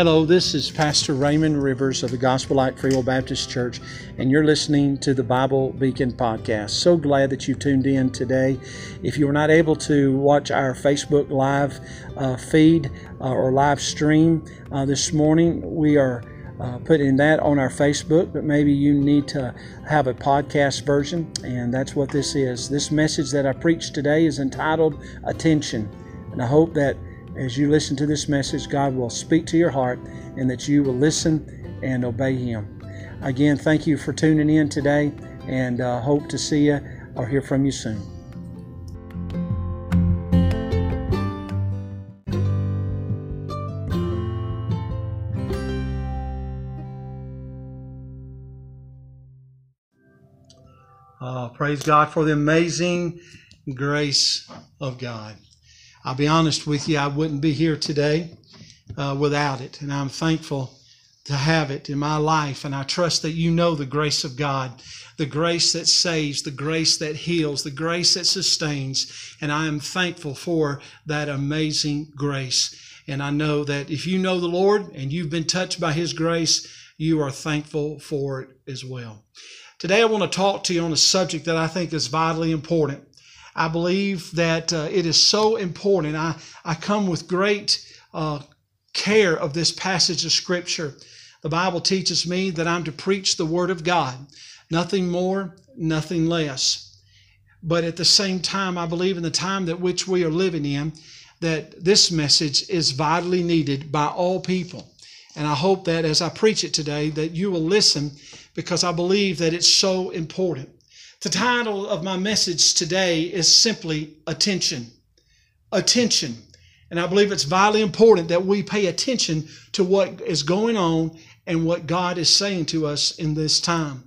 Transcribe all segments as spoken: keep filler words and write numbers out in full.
Hello, this is Pastor Raymond Rivers of the Gospel Light Free Will Baptist Church, and you're listening to the Bible Beacon Podcast. So glad that you tuned in today. If you were not able to watch our Facebook live uh, feed uh, or live stream uh, this morning, we are Uh, putting that on our Facebook, but maybe you need to have a podcast version, and that's what this is. This message that I preach today is entitled Attention, and I hope that as you listen to this message, God will speak to your heart and that you will listen and obey Him. Again, thank you for tuning in today, and uh, hope to see you or hear from you soon. Uh, praise God for the amazing grace of God. I'll be honest with you, I wouldn't be here today uh, without it. And I'm thankful to have it in my life. And I trust that you know the grace of God, the grace that saves, the grace that heals, the grace that sustains. And I am thankful for that amazing grace. And I know that if you know the Lord and you've been touched by His grace, you are thankful for it as well. Today I want to talk to you on a subject that I think is vitally important. I believe that uh, it is so important. I, I come with great uh, care of this passage of Scripture. The Bible teaches me that I'm to preach the Word of God. Nothing more, nothing less. But at the same time, I believe in the time that which we are living in, that this message is vitally needed by all people. And I hope that as I preach it today, that you will listen, because I believe that it's so important. The title of my message today is simply Attention. Attention. And I believe it's vitally important that we pay attention to what is going on and what God is saying to us in this time.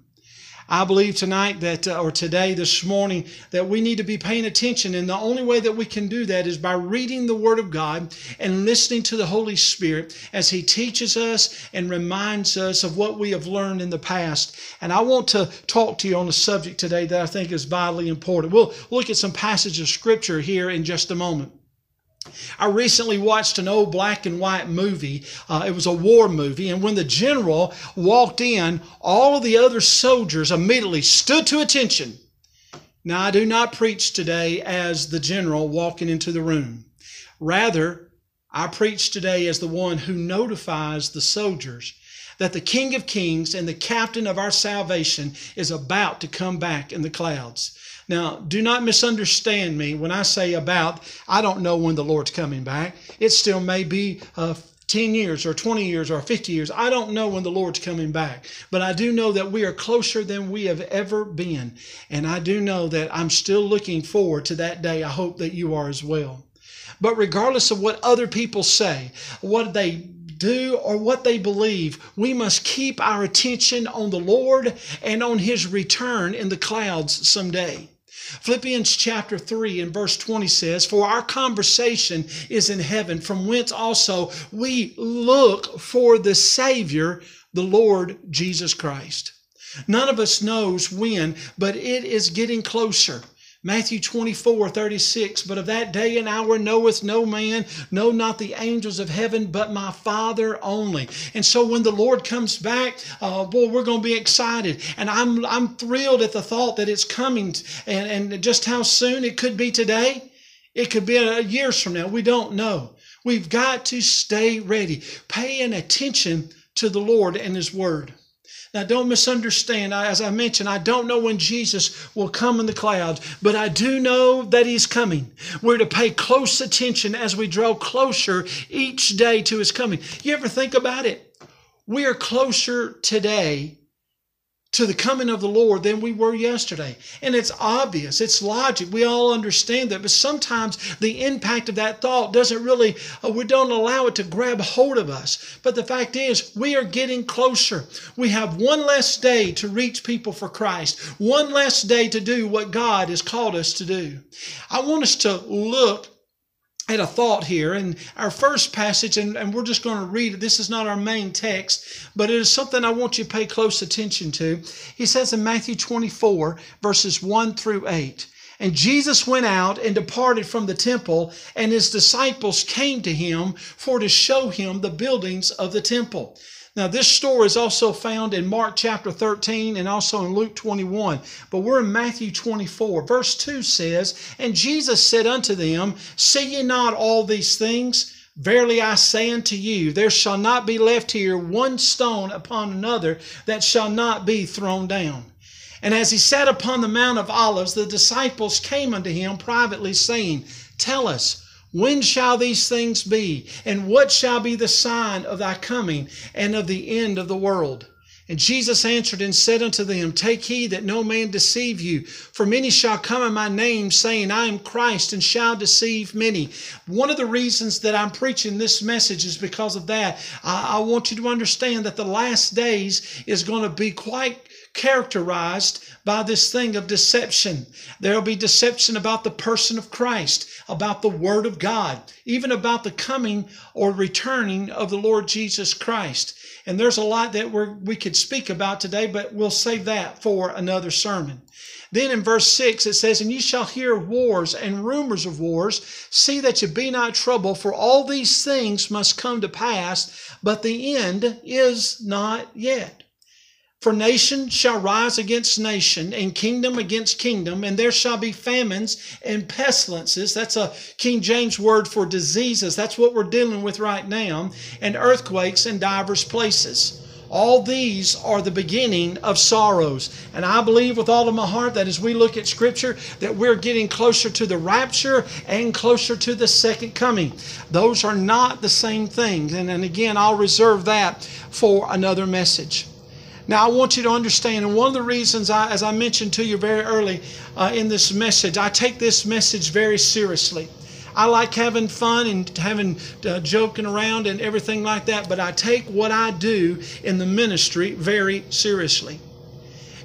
I believe tonight that, or today, this morning, that we need to be paying attention. And the only way that we can do that is by reading the Word of God and listening to the Holy Spirit as He teaches us and reminds us of what we have learned in the past. And I want to talk to you on a subject today that I think is vitally important. We'll look at some passages of Scripture here in just a moment. I recently watched an old black and white movie. Uh, it was a war movie. And when the general walked in, all of the other soldiers immediately stood to attention. Now, I do not preach today as the general walking into the room. Rather, I preach today as the one who notifies the soldiers that the King of Kings and the Captain of our salvation is about to come back in the clouds. Now, do not misunderstand me when I say about, I don't know when the Lord's coming back. It still may be uh, ten years or twenty years or fifty years. I don't know when the Lord's coming back. But I do know that we are closer than we have ever been. And I do know that I'm still looking forward to that day. I hope that you are as well. But regardless of what other people say, what they do or what they believe, we must keep our attention on the Lord and on His return in the clouds someday. Philippians chapter three and verse twenty says, "For our conversation is in heaven, from whence also we look for the Savior, the Lord Jesus Christ." None of us knows when, but it is getting closer. Matthew twenty-four, thirty-six, "But of that day and hour knoweth no man, no, not the angels of heaven, but my Father only." And so when the Lord comes back, uh, boy, we're going to be excited. And I'm, I'm thrilled at the thought that it's coming, and, and just how soon it could be today. It could be a, a years from now. We don't know. We've got to stay ready, paying attention to the Lord and His Word. Now, don't misunderstand. As I mentioned, I don't know when Jesus will come in the clouds, but I do know that He's coming. We're to pay close attention as we draw closer each day to His coming. You ever think about it? We are closer today to the coming of the Lord than we were yesterday. And it's obvious. It's logic. We all understand that. But sometimes the impact of that thought doesn't really, uh, we don't allow it to grab hold of us. But the fact is, we are getting closer. We have one less day to reach people for Christ. One less day to do what God has called us to do. I want us to look at a thought here. And our first passage, and, and we're just going to read it. This is not our main text, but it is something I want you to pay close attention to. He says in Matthew twenty-four, verses one through eight, And Jesus went out and departed from the temple, and his disciples came to him for to show him the buildings of the temple. Now, this story is also found in Mark chapter thirteen and also in Luke twenty-one. But we're in Matthew twenty-four. Verse two says, "And Jesus said unto them, See ye not all these things? Verily I say unto you, there shall not be left here one stone upon another that shall not be thrown down." And as he sat upon the Mount of Olives, the disciples came unto him privately, saying, Tell us, when shall these things be? And what shall be the sign of thy coming and of the end of the world? And Jesus answered and said unto them, Take heed that no man deceive you. For many shall come in my name, saying, I am Christ, and shall deceive many. One of the reasons that I'm preaching this message is because of that. I, I want you to understand that the last days is going to be quite characterized by this thing of deception. There will be deception about the person of Christ, about the Word of God, even about the coming or returning of the Lord Jesus Christ. And there's a lot that we're, we could speak about today, but we'll save that for another sermon. Then in verse six it says, And you shall hear wars and rumors of wars. See that you be not troubled, for all these things must come to pass, but the end is not yet. For nation shall rise against nation, and kingdom against kingdom, and there shall be famines and pestilences. That's a King James word for diseases. That's what we're dealing with right now, and earthquakes in divers places. All these are the beginning of sorrows. And I believe with all of my heart that as we look at Scripture, that we're getting closer to the rapture and closer to the second coming. Those are not the same things. And, and again, I'll reserve that for another message. Now, I want you to understand, and one of the reasons, I, as I mentioned to you very early uh, in this message, I take this message very seriously. I like having fun and having uh, joking around and everything like that, but I take what I do in the ministry very seriously.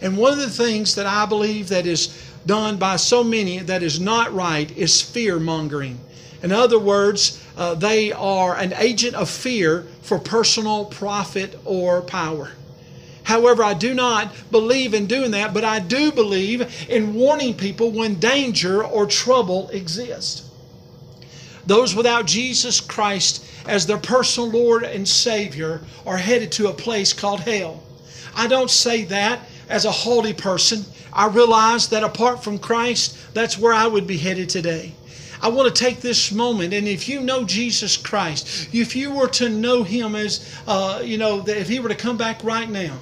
And one of the things that I believe that is done by so many that is not right is fear-mongering. In other words, uh, they are an agent of fear for personal profit or power. However, I do not believe in doing that, but I do believe in warning people when danger or trouble exists. Those without Jesus Christ as their personal Lord and Savior are headed to a place called hell. I don't say that as a haughty person. I realize that apart from Christ, that's where I would be headed today. I want to take this moment, and if you know Jesus Christ, if you were to know Him as, uh, you know, if He were to come back right now,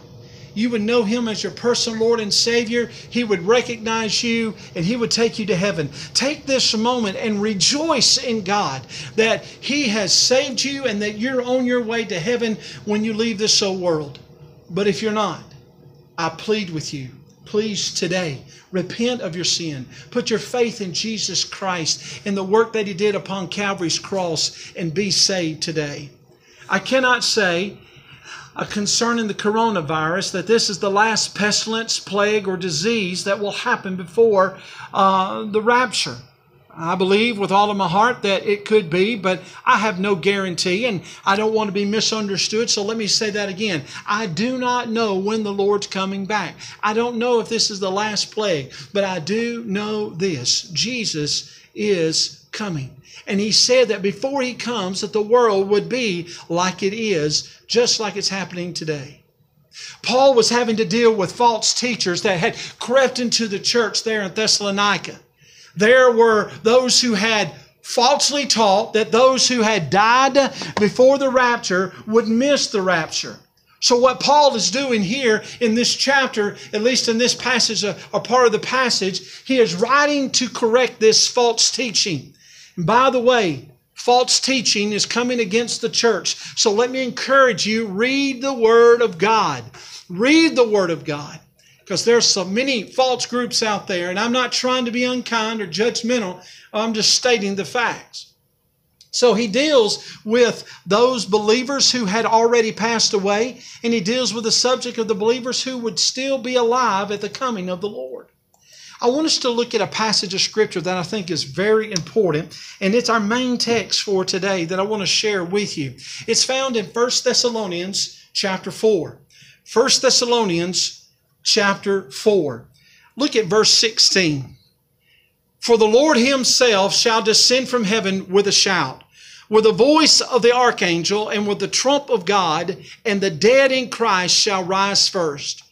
you would know Him as your personal Lord and Savior. He would recognize you, and He would take you to heaven. Take this moment and rejoice in God that He has saved you and that you're on your way to heaven when you leave this old world. But if you're not, I plead with you, please today, repent of your sin. Put your faith in Jesus Christ and the work that He did upon Calvary's cross and be saved today. I cannot say concerning the coronavirus that this is the last pestilence, plague, or disease that will happen before uh, the rapture. I believe with all of my heart that it could be, but I have no guarantee, and I don't want to be misunderstood, so let me say that again. I do not know when the Lord's coming back. I don't know if this is the last plague, but I do know this. Jesus is coming. And He said that before He comes, that the world would be like it is, just like it's happening today. Paul was having to deal with false teachers that had crept into the church there in Thessalonica. There were those who had falsely taught that those who had died before the rapture would miss the rapture. So what Paul is doing here in this chapter, at least in this passage, a, a part of the passage, he is writing to correct this false teaching. And by the way, false teaching is coming against the church. So let me encourage you, read the Word of God. Read the Word of God. Because there's so many false groups out there, and I'm not trying to be unkind or judgmental. I'm just stating the facts. So he deals with those believers who had already passed away, and he deals with the subject of the believers who would still be alive at the coming of the Lord. I want us to look at a passage of Scripture that I think is very important, and it's our main text for today that I want to share with you. It's found in First Thessalonians chapter four. First Thessalonians chapter four. Look at verse sixteen. For the Lord himself shall descend from heaven with a shout, with the voice of the archangel, and with the trump of God, and the dead in Christ shall rise first.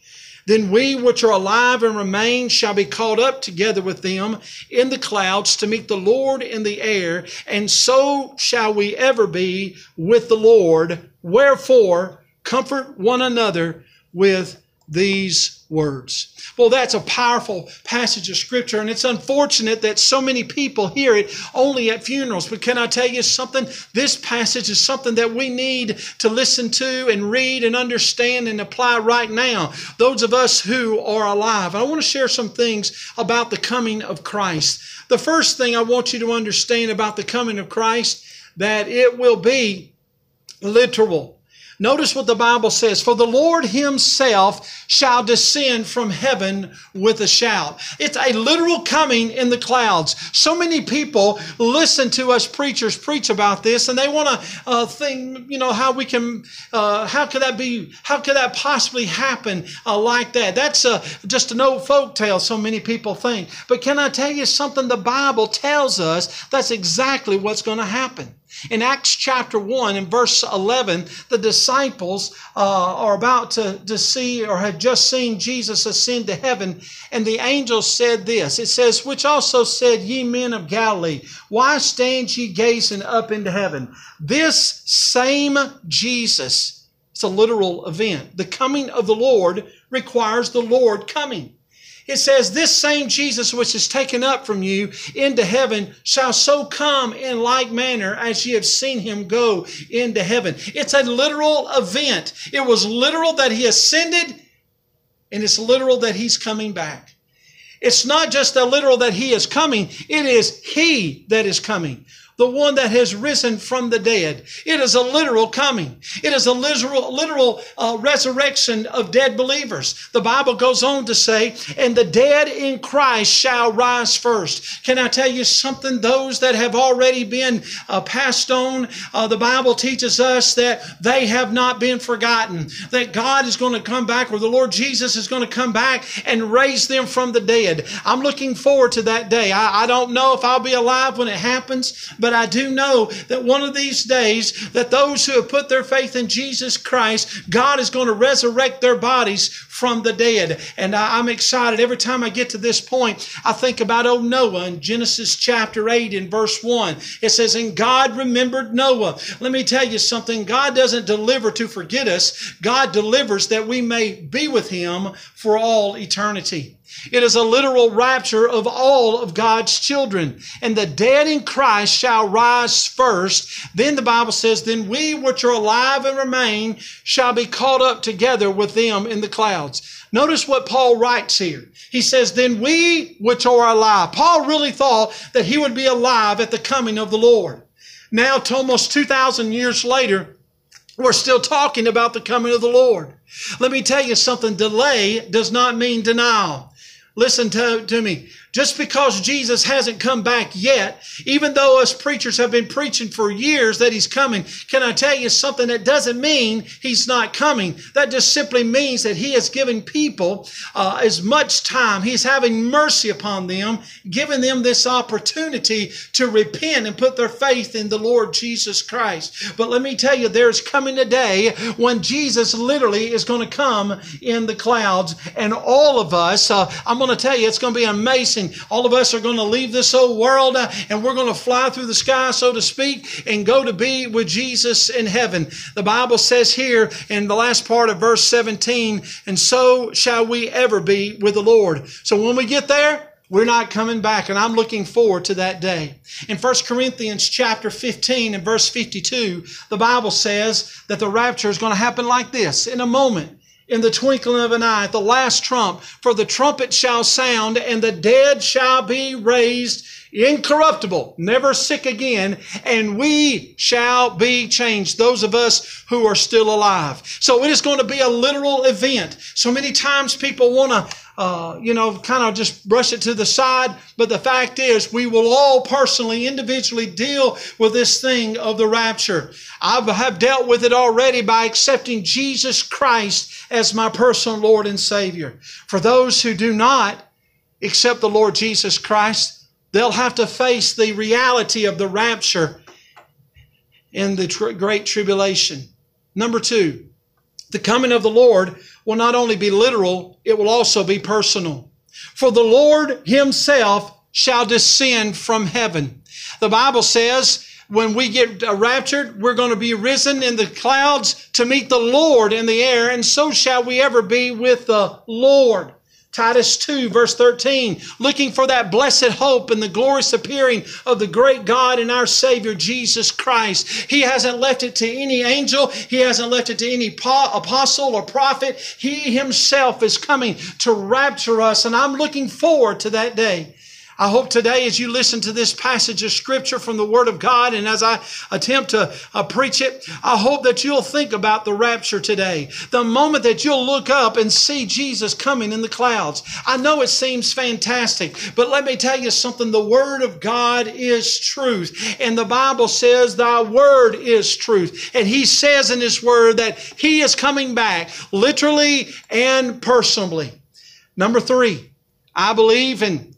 Then we which are alive and remain shall be caught up together with them in the clouds to meet the Lord in the air, and so shall we ever be with the Lord. Wherefore, comfort one another with these words. Well, that's a powerful passage of Scripture, and it's unfortunate that so many people hear it only at funerals. But can I tell you something? This passage is something that we need to listen to and read and understand and apply right now, those of us who are alive. And I want to share some things about the coming of Christ. The first thing I want you to understand about the coming of Christ, that it will be literal. Notice what the Bible says, for the Lord himself shall descend from heaven with a shout. It's a literal coming in the clouds. So many people listen to us preachers preach about this, and they want to uh, think, you know, how we can, uh, how could that be, how could that possibly happen uh, like that? That's uh, just an old folk tale, so many people think. But can I tell you something? The Bible tells us that's exactly what's going to happen. In Acts chapter one and verse eleven, the disciples uh, are about to, to see or have just seen Jesus ascend to heaven, and the angel said this. It says, which also said, ye men of Galilee, why stand ye gazing up into heaven? This same Jesus, it's a literal event. The coming of the Lord requires the Lord coming. It says, this same Jesus which is taken up from you into heaven shall so come in like manner as ye have seen him go into heaven. It's a literal event. It was literal that he ascended, and it's literal that he's coming back. It's not just a literal that he is coming. It is he that is coming, the one that has risen from the dead. It is a literal coming. It is a literal, literal uh, resurrection of dead believers. The Bible goes on to say, and the dead in Christ shall rise first. Can I tell you something? Those that have already been uh, passed on, uh, the Bible teaches us that they have not been forgotten, that God is going to come back, or the Lord Jesus is going to come back and raise them from the dead. I'm looking forward to that day. I, I don't know if I'll be alive when it happens, but But I do know that one of these days that those who have put their faith in Jesus Christ, God is going to resurrect their bodies from the dead. And I, I'm excited. Every time I get to this point, I think about old Noah in Genesis chapter eight and verse one. It says, and God remembered Noah. Let me tell you something. God doesn't deliver to forget us. God delivers that we may be with him for all eternity. It is a literal rapture of all of God's children. And the dead in Christ shall rise first. Then the Bible says, then we which are alive and remain shall be caught up together with them in the clouds. Notice what Paul writes here. He says, then we which are alive. Paul really thought that he would be alive at the coming of the Lord. Now, almost two thousand years later, we're still talking about the coming of the Lord. Let me tell you something. Delay does not mean denial. Listen to, to me. Just because Jesus hasn't come back yet, even though us preachers have been preaching for years that he's coming, can I tell you something? That doesn't mean he's not coming. That just simply means that he is giving people uh, as much time. He's having mercy upon them, giving them this opportunity to repent and put their faith in the Lord Jesus Christ. But let me tell you, there's coming a day when Jesus literally is going to come in the clouds, and all of us, uh, I'm going to tell you, it's going to be amazing. All of us are going to leave this old world uh, and we're going to fly through the sky, so to speak, and go to be with Jesus in heaven. The Bible says here in the last part of verse seventeen, and so shall we ever be with the Lord. So when we get there, we're not coming back, and I'm looking forward to that day. In First Corinthians chapter fifteen and verse fifty-two, the Bible says that the rapture is going to happen like this: in a moment, in the twinkling of an eye, at the last trump, for the trumpet shall sound, and the dead shall be raised incorruptible, never sick again, and we shall be changed, those of us who are still alive. So it is going to be a literal event. So many times people want to, uh, you know, kind of just brush it to the side, but the fact is we will all personally, individually deal with this thing of the rapture. I have dealt with it already by accepting Jesus Christ as my personal Lord and Savior. For those who do not accept the Lord Jesus Christ, They'll have to face the reality of the rapture and the tr- great tribulation. Number two, the coming of the Lord will not only be literal, it will also be personal. For the Lord himself shall descend from heaven. The Bible says when we get raptured, we're going to be risen in the clouds to meet the Lord in the air, and so shall we ever be with the Lord. Titus two, verse thirteen, looking for that blessed hope and the glorious appearing of the great God and our Savior, Jesus Christ. He hasn't left it to any angel. He hasn't left it to any apostle or prophet. He himself is coming to rapture us, and I'm looking forward to that day. I hope today as you listen to this passage of Scripture from the Word of God, and as I attempt to uh, preach it, I hope that you'll think about the rapture today. The moment that you'll look up and see Jesus coming in the clouds. I know it seems fantastic, but let me tell you something. The Word of God is truth. And the Bible says thy Word is truth. And He says in His Word that He is coming back literally and personally. Number three, I believe in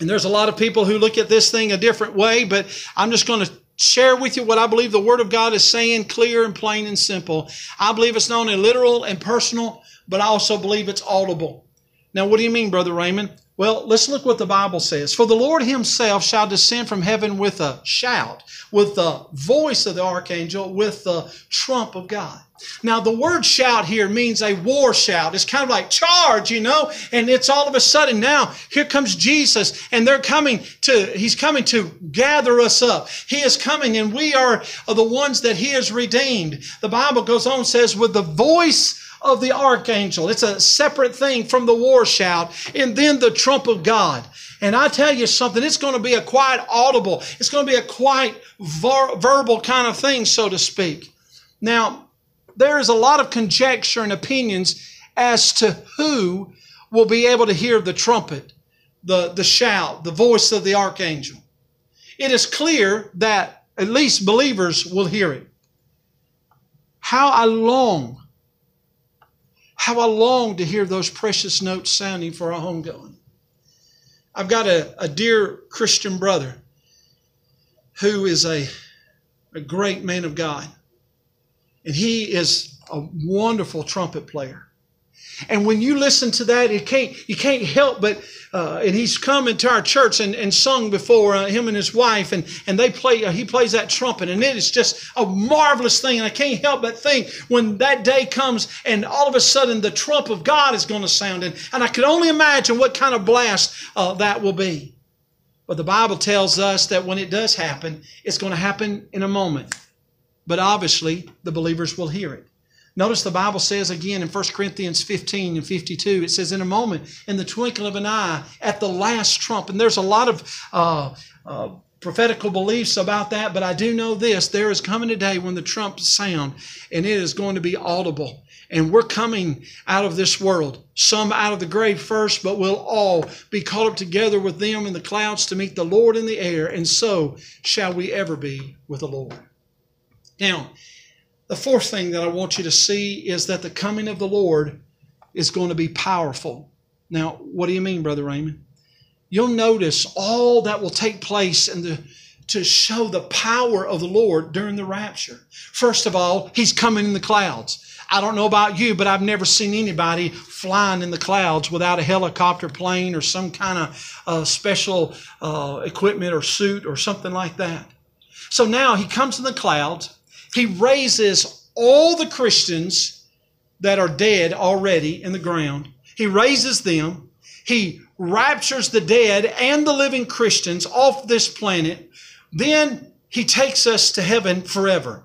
And there's a lot of people who look at this thing a different way, but I'm just going to share with you what I believe the Word of God is saying, clear and plain and simple. I believe it's not only literal and personal, but I also believe it's audible. Now, what do you mean, Brother Raymond? Well, let's look what the Bible says. For the Lord himself shall descend from heaven with a shout, with the voice of the archangel, with the trump of God. Now, the word shout here means a war shout. It's kind of like charge, you know, and it's all of a sudden now, here comes Jesus, and they're coming to, he's coming to gather us up. He is coming, and we are the ones that he has redeemed. The Bible goes on and says, with the voice of the archangel. It's a separate thing from the war shout, and then the trump of God. And I tell you something, it's going to be a quiet audible. It's going to be a quiet ver- verbal kind of thing, so to speak. Now, there is a lot of conjecture and opinions as to who will be able to hear the trumpet, the, the shout, the voice of the archangel. It is clear that at least believers will hear it. How I long How I long to hear those precious notes sounding for our homegoing. I've got a, a dear Christian brother who is a, a great man of God. And he is a wonderful trumpet player. And when you listen to that, it can't, you can't help but, uh, and he's come into our church and, and sung before, uh, him and his wife, and, and they play, uh, he plays that trumpet, and it is just a marvelous thing. And I can't help but think when that day comes and all of a sudden the trump of God is going to sound, and, and I can only imagine what kind of blast uh, that will be. But the Bible tells us that when it does happen, it's going to happen in a moment. But obviously the believers will hear it. Notice the Bible says again in First Corinthians fifteen and fifty-two, it says, in a moment, in the twinkling of an eye, at the last trump. And there's a lot of uh, uh, prophetical beliefs about that, but I do know this. There is coming a day when the trump sound, and it is going to be audible. And we're coming out of this world, some out of the grave first, but we'll all be caught up together with them in the clouds to meet the Lord in the air. And so shall we ever be with the Lord. Now, the fourth thing that I want you to see is that the coming of the Lord is going to be powerful. Now, what do you mean, Brother Raymond? You'll notice all that will take place in the, to show the power of the Lord during the rapture. First of all, He's coming in the clouds. I don't know about you, but I've never seen anybody flying in the clouds without a helicopter plane or some kind of uh, special uh, equipment or suit or something like that. So now He comes in the clouds. He raises all the Christians that are dead already in the ground. He raises them. He raptures the dead and the living Christians off this planet. Then He takes us to heaven forever.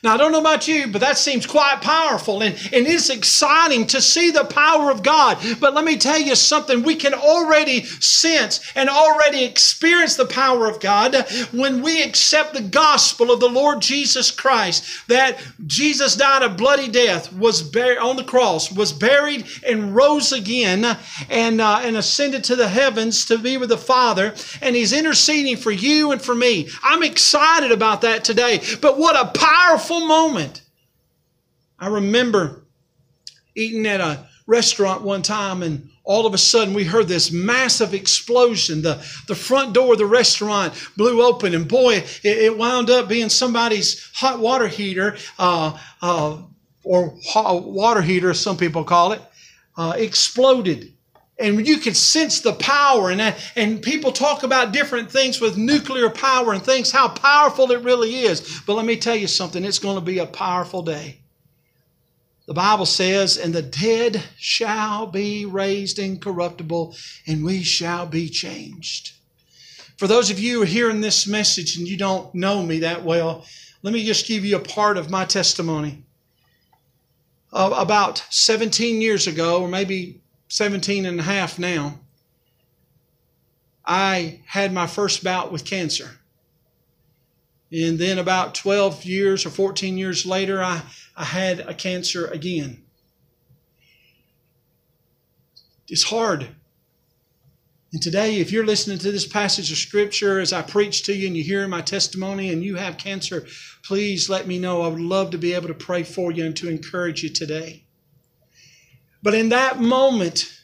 Now, I don't know about you, but that seems quite powerful, and, and it's exciting to see the power of God. But let me tell you something. We can already sense and already experience the power of God when we accept the gospel of the Lord Jesus Christ, that Jesus died a bloody death, was buried on the cross, was buried and rose again, and, uh, and ascended to the heavens to be with the Father, and He's interceding for you and for me. I'm excited about that today, but what a powerful moment. I remember eating at a restaurant one time, and all of a sudden we heard this massive explosion. The, the front door of the restaurant blew open, and boy, it, it wound up being somebody's hot water heater, uh, uh, or hot water heater, as some people call it, uh, exploded. And you could sense the power. And, and people talk about different things with nuclear power and things, how powerful it really is. But let me tell you something. It's going to be a powerful day. The Bible says, and the dead shall be raised incorruptible, and we shall be changed. For those of you who are hearing this message and you don't know me that well, let me just give you a part of my testimony. Uh, about seventeen years ago, or maybe seventeen and a half now, I had my first bout with cancer. And then about twelve years or fourteen years later, I, I had a cancer again. It's hard. And today, if you're listening to this passage of Scripture as I preach to you and you hear my testimony and you have cancer, please let me know. I would love to be able to pray for you and to encourage you today. But in that moment,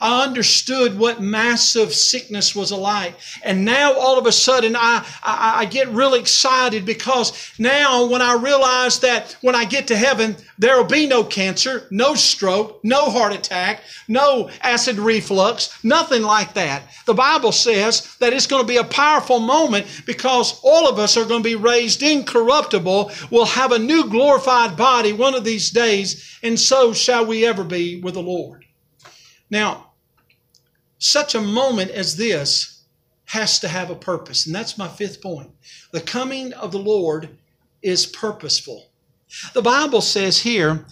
I understood what massive sickness was alike. And now all of a sudden, I, I, I get really excited, because now when I realize that when I get to heaven, there will be no cancer, no stroke, no heart attack, no acid reflux, nothing like that. The Bible says that it's going to be a powerful moment, because all of us are going to be raised incorruptible. We'll have a new glorified body one of these days, and so shall we ever be with the Lord. Now, such a moment as this has to have a purpose. And that's my fifth point. The coming of the Lord is purposeful. The Bible says here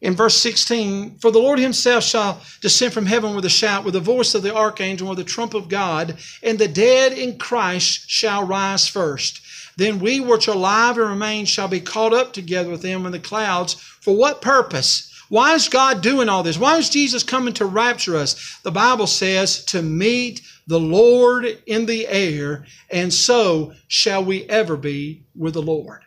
in verse sixteen, for the Lord himself shall descend from heaven with a shout, with the voice of the archangel, with the trump of God, and the dead in Christ shall rise first. Then we which are alive and remain shall be caught up together with them in the clouds. For what purpose? Why is God doing all this? Why is Jesus coming to rapture us? The Bible says to meet the Lord in the air, and so shall we ever be with the Lord.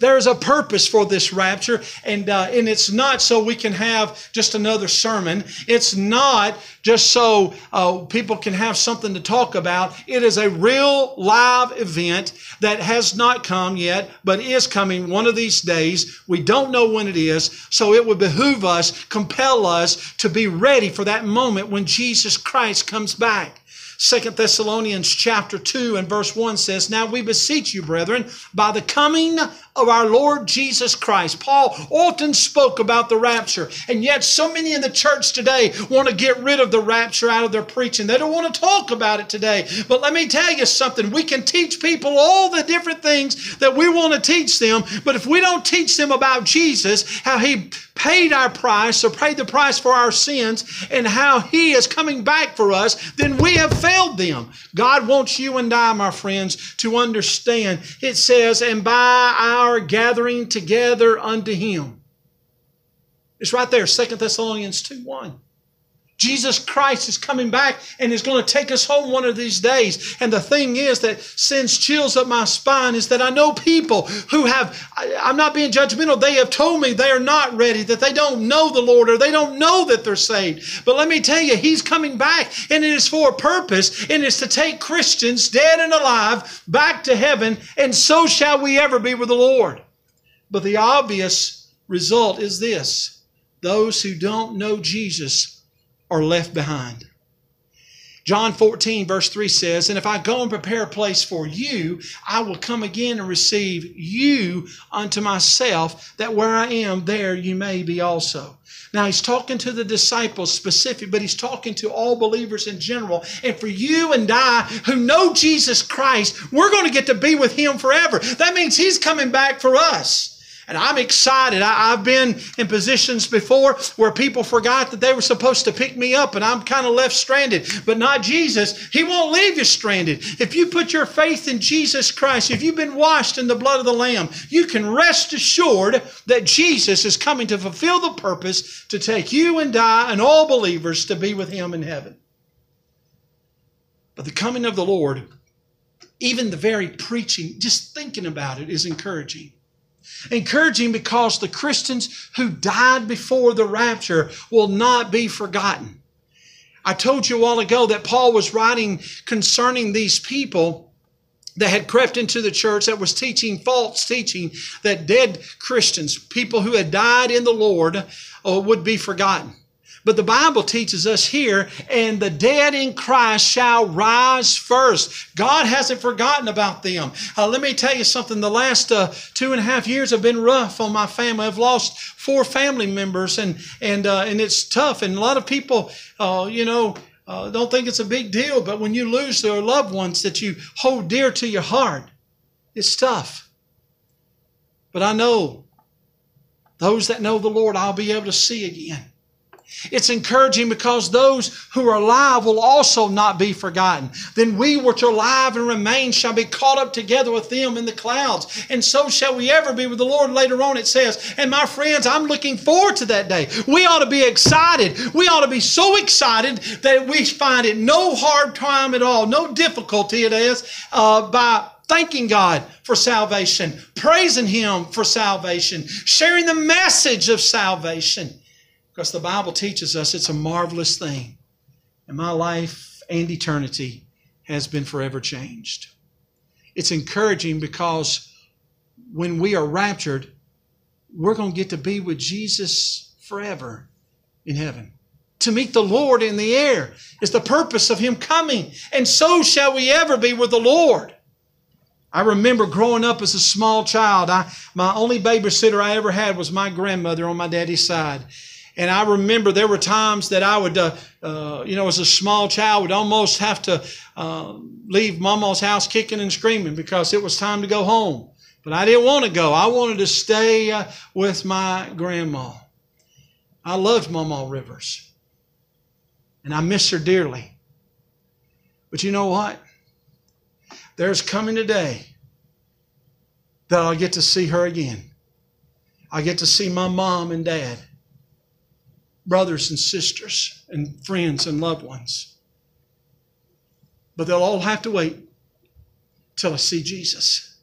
There is a purpose for this rapture, and uh, and it's not so we can have just another sermon. It's not just so uh, people can have something to talk about. It is a real live event that has not come yet, but is coming one of these days. We don't know when it is, so it would behoove us, compel us to be ready for that moment when Jesus Christ comes back. Second Thessalonians chapter two and verse one says, now we beseech you, brethren, by the coming of our Lord Jesus Christ. Paul often spoke about the rapture, and yet so many in the church today want to get rid of the rapture out of their preaching. They don't want to talk about it today. But let me tell you something. We can teach people all the different things that we want to teach them, but if we don't teach them about Jesus, how he paid our price, or paid the price for our sins, and how he is coming back for us, then we have failed them. God wants you and I, my friends, to understand. It says, and by our gathering together unto him. It's right there, Second Thessalonians two one. Jesus Christ is coming back and is going to take us home one of these days. And the thing is that sends chills up my spine is that I know people who have, I'm not being judgmental, they have told me they are not ready, that they don't know the Lord, or they don't know that they're saved. But let me tell you, he's coming back, and it is for a purpose, and it's to take Christians, dead and alive, back to heaven, and so shall we ever be with the Lord. But the obvious result is this: those who don't know Jesus are left behind. John fourteen verse three says, and if I go and prepare a place for you, I will come again and receive you unto myself, that where I am, there you may be also. Now he's talking to the disciples specific, but he's talking to all believers in general. And for you and I who know Jesus Christ, we're going to get to be with him forever. That means he's coming back for us. And I'm excited. I, I've been in positions before where people forgot that they were supposed to pick me up, and I'm kind of left stranded. But not Jesus. He won't leave you stranded. If you put your faith in Jesus Christ, if you've been washed in the blood of the Lamb, you can rest assured that Jesus is coming to fulfill the purpose to take you and I and all believers to be with him in heaven. But the coming of the Lord, even the very preaching, just thinking about it, is encouraging. Encouraging because the Christians who died before the rapture will not be forgotten. I told you a while ago that Paul was writing concerning these people that had crept into the church, that was teaching false teaching, that dead Christians, people who had died in the Lord, uh, would be forgotten. But the Bible teaches us here, and the dead in Christ shall rise first. God hasn't forgotten about them. Uh, let me tell you something. The last uh, two and a half years have been rough on my family. I've lost four family members, and and uh, and it's tough. And a lot of people, uh, you know, uh, don't think it's a big deal. But when you lose their loved ones that you hold dear to your heart, it's tough. But I know those that know the Lord, I'll be able to see again. It's encouraging because those who are alive will also not be forgotten. Then we which are alive and remain shall be caught up together with them in the clouds. And so shall we ever be with the Lord. Later on it says, and my friends, I'm looking forward to that day. We ought to be excited. We ought to be so excited that we find it no hard time at all, no difficulty it is, uh, by thanking God for salvation, praising Him for salvation, sharing the message of salvation. Because the Bible teaches us it's a marvelous thing. And my life and eternity has been forever changed. It's encouraging because when we are raptured, we're going to get to be with Jesus forever in heaven. To meet the Lord in the air is the purpose of Him coming. And so shall we ever be with the Lord. I remember growing up as a small child. I, my only babysitter I ever had was my grandmother on my daddy's side. And I remember there were times that I would, uh, uh, you know, as a small child, would almost have to uh, leave Mama's house kicking and screaming because it was time to go home. But I didn't want to go. I wanted to stay uh, with my grandma. I loved Mama Rivers. And I miss her dearly. But you know what? There's coming a day that I'll get to see her again. I get to see my mom and dad. Brothers and sisters and friends and loved ones. But they'll all have to wait till I see Jesus.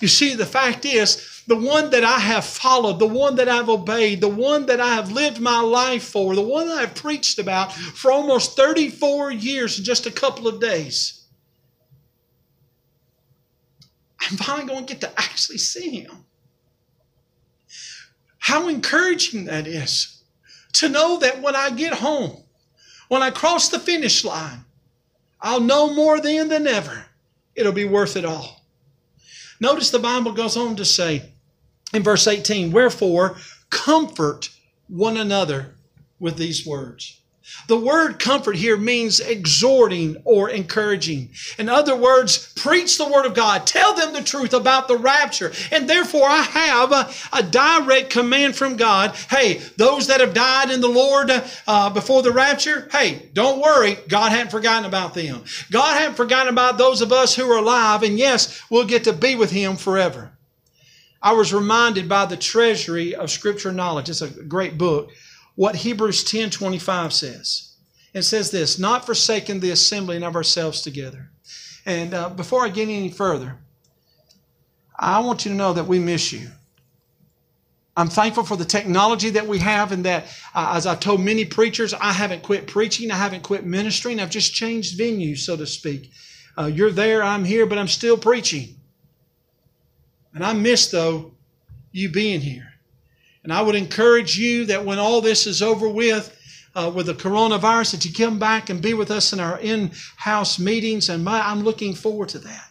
You see, the fact is, the one that I have followed, the one that I've obeyed, the one that I have lived my life for, the one that I've preached about for almost thirty-four years in just a couple of days, I'm finally going to get to actually see Him. How encouraging that is. To know that when I get home, when I cross the finish line, I'll know more then than ever. It'll be worth it all. Notice the Bible goes on to say in verse eighteen, wherefore comfort one another with these words. The word comfort here means exhorting or encouraging. In other words, preach the Word of God. Tell them the truth about the rapture. And therefore, I have a, a direct command from God. Hey, those that have died in the Lord uh, before the rapture, hey, don't worry. God hadn't forgotten about them. God hadn't forgotten about those of us who are alive. And yes, we'll get to be with Him forever. I was reminded by the Treasury of Scripture Knowledge. It's a great book. What Hebrews ten twenty-five says. It says this, not forsaking the assembling of ourselves together. And uh, before I get any further, I want you to know that we miss you. I'm thankful for the technology that we have and that, uh, as I've told many preachers, I haven't quit preaching. I haven't quit ministering. I've just changed venues, so to speak. Uh, you're there, I'm here, but I'm still preaching. And I miss, though, you being here. And I would encourage you that when all this is over with, uh, with the coronavirus, that you come back and be with us in our in-house meetings. And my, I'm looking forward to that.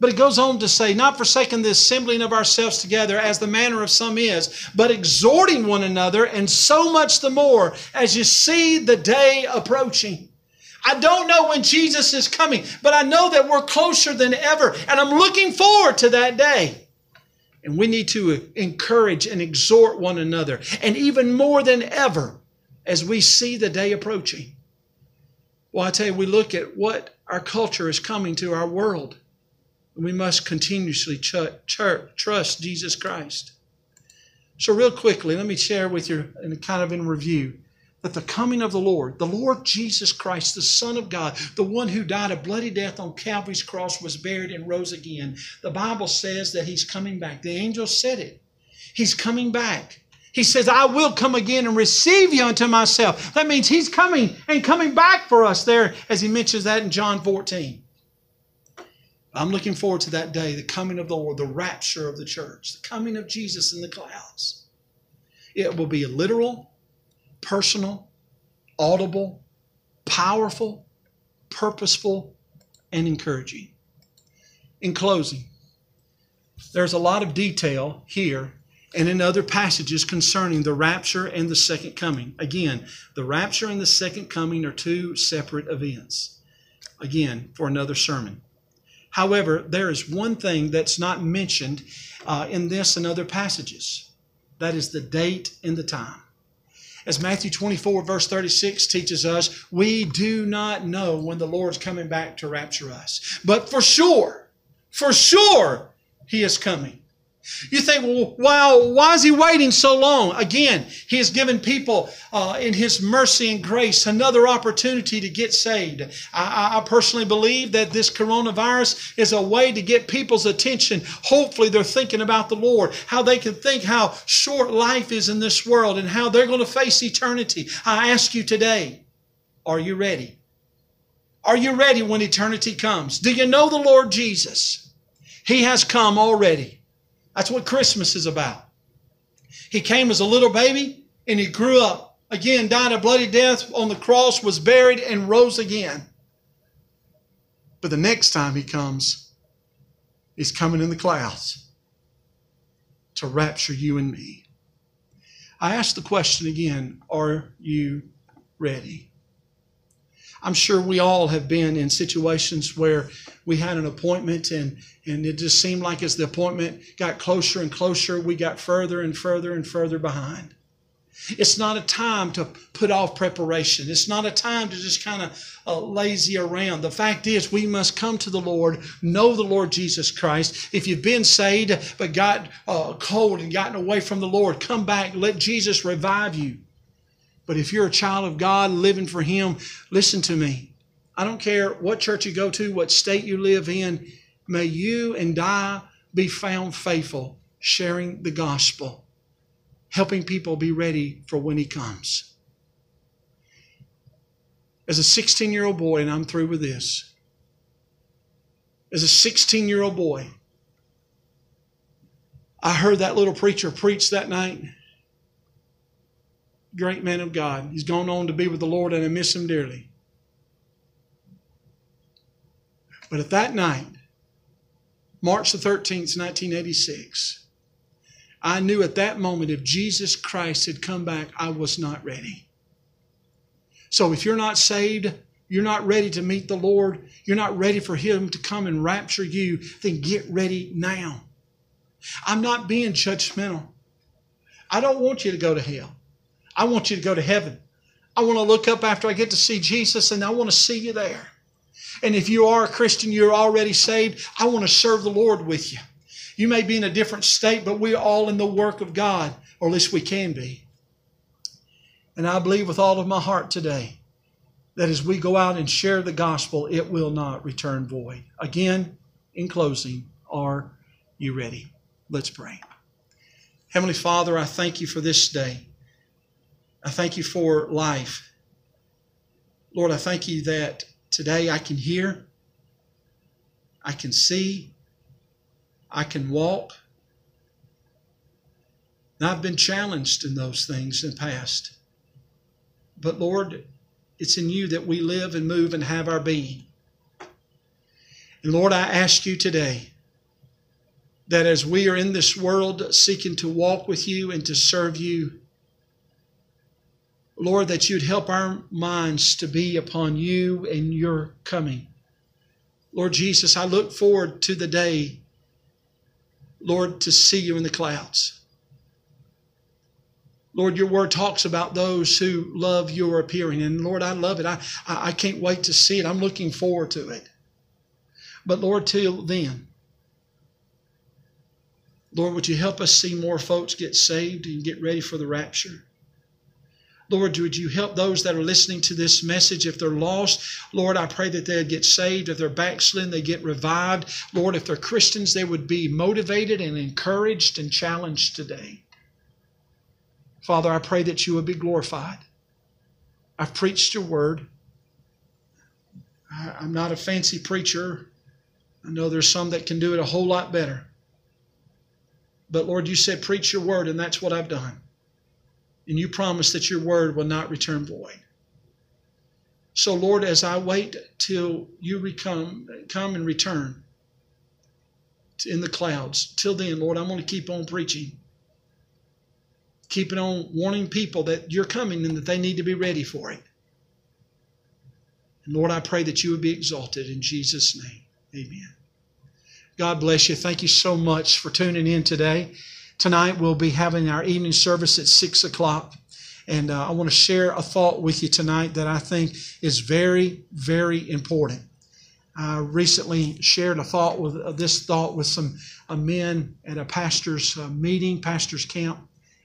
But it goes on to say, not forsaking the assembling of ourselves together as the manner of some is, but exhorting one another, and so much the more as you see the day approaching. I don't know when Jesus is coming, but I know that we're closer than ever. And I'm looking forward to that day. And we need to encourage and exhort one another. And even more than ever, as we see the day approaching. Well, I tell you, we look at what our culture is coming to our world. And we must continuously ch ch trust Jesus Christ. So real quickly, let me share with you, in kind of in review, that the coming of the Lord, the Lord Jesus Christ, the Son of God, the one who died a bloody death on Calvary's cross, was buried and rose again. The Bible says that he's coming back. The angel said it. He's coming back. He says, I will come again and receive you unto myself. That means he's coming and coming back for us there, as he mentions that in John fourteen. I'm looking forward to that day, the coming of the Lord, the rapture of the church, the coming of Jesus in the clouds. It will be literal, personal, audible, powerful, purposeful, and encouraging. In closing, there's a lot of detail here and in other passages concerning the rapture and the second coming. Again, the rapture and the second coming are two separate events. Again, for another sermon. However, there is one thing that's not mentioned uh, in this and other passages. That is the date and the time. As Matthew twenty-four, verse thirty-six teaches us, we do not know when the Lord's coming back to rapture us. But for sure, for sure, he is coming. You think, well, wow, why is he waiting so long? Again, he has given people uh, in his mercy and grace another opportunity to get saved. I, I personally believe that this coronavirus is a way to get people's attention. Hopefully they're thinking about the Lord, how they can think how short life is in this world and how they're going to face eternity. I ask you today, are you ready? Are you ready when eternity comes? Do you know the Lord Jesus? He has come already. That's what Christmas is about. He came as a little baby and he grew up. Again, died a bloody death on the cross, was buried and rose again. But the next time he comes, he's coming in the clouds to rapture you and me. I ask the question again, are you ready? I'm sure we all have been in situations where we had an appointment and, and it just seemed like as the appointment got closer and closer, we got further and further and further behind. It's not a time to put off preparation. It's not a time to just kind of uh, lazy around. The fact is, we must come to the Lord, know the Lord Jesus Christ. If you've been saved but got uh, cold and gotten away from the Lord, come back. Let Jesus revive you. But if you're a child of God living for him, listen to me. I don't care what church you go to, what state you live in. May you and I be found faithful, sharing the gospel, helping people be ready for when he comes. As a sixteen-year-old boy, and I'm through with this. As a sixteen-year-old boy, I heard that little preacher preach that night. Great man of God. He's gone on to be with the Lord, and I miss him dearly. But at that night, March the thirteenth, nineteen eighty-six, I knew at that moment if Jesus Christ had come back, I was not ready. So if you're not saved, you're not ready to meet the Lord, you're not ready for him to come and rapture you, then get ready now. I'm not being judgmental. I don't want you to go to hell. I want you to go to heaven. I want to look up after I get to see Jesus, and I want to see you there. And if you are a Christian, you're already saved, I want to serve the Lord with you. You may be in a different state, but we're all in the work of God, or at least we can be. And I believe with all of my heart today that as we go out and share the gospel, it will not return void. Again, in closing, are you ready? Let's pray. Heavenly Father, I thank you for this day. I thank you for life. Lord, I thank you that today I can hear, I can see, I can walk. And I've been challenged in those things in the past. But Lord, it's in you that we live and move and have our being. And Lord, I ask you today that as we are in this world seeking to walk with you and to serve you, Lord, that you'd help our minds to be upon you and your coming. Lord Jesus, I look forward to the day, Lord, to see you in the clouds. Lord, your word talks about those who love your appearing. And Lord, I love it. I, I, I can't wait to see it. I'm looking forward to it. But Lord, till then, Lord, would you help us see more folks get saved and get ready for the rapture? Lord, would you help those that are listening to this message? If they're lost, Lord, I pray that they'll get saved. If they're backslidden, they get revived. Lord, if they're Christians, they would be motivated and encouraged and challenged today. Father, I pray that you would be glorified. I've preached your word. I'm not a fancy preacher. I know there's some that can do it a whole lot better. But Lord, you said preach your word, and that's what I've done. And you promise that your word will not return void. So Lord, as I wait till you come and return in the clouds, till then, Lord, I'm going to keep on preaching. Keeping on warning people that you're coming and that they need to be ready for it. And Lord, I pray that you would be exalted in Jesus' name. Amen. God bless you. Thank you so much for tuning in today. Tonight we'll be having our evening service at six o'clock. And uh, I want to share a thought with you tonight that I think is very, very important. I recently shared a thought with uh, this thought with some uh, men at a pastor's uh, meeting, pastor's camp.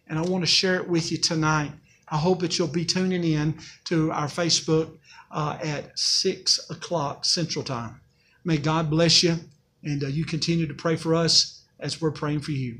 And I want to share it with you tonight. I hope that you'll be tuning in to our Facebook uh, at six o'clock Central Time. May God bless you, and uh, you continue to pray for us as we're praying for you.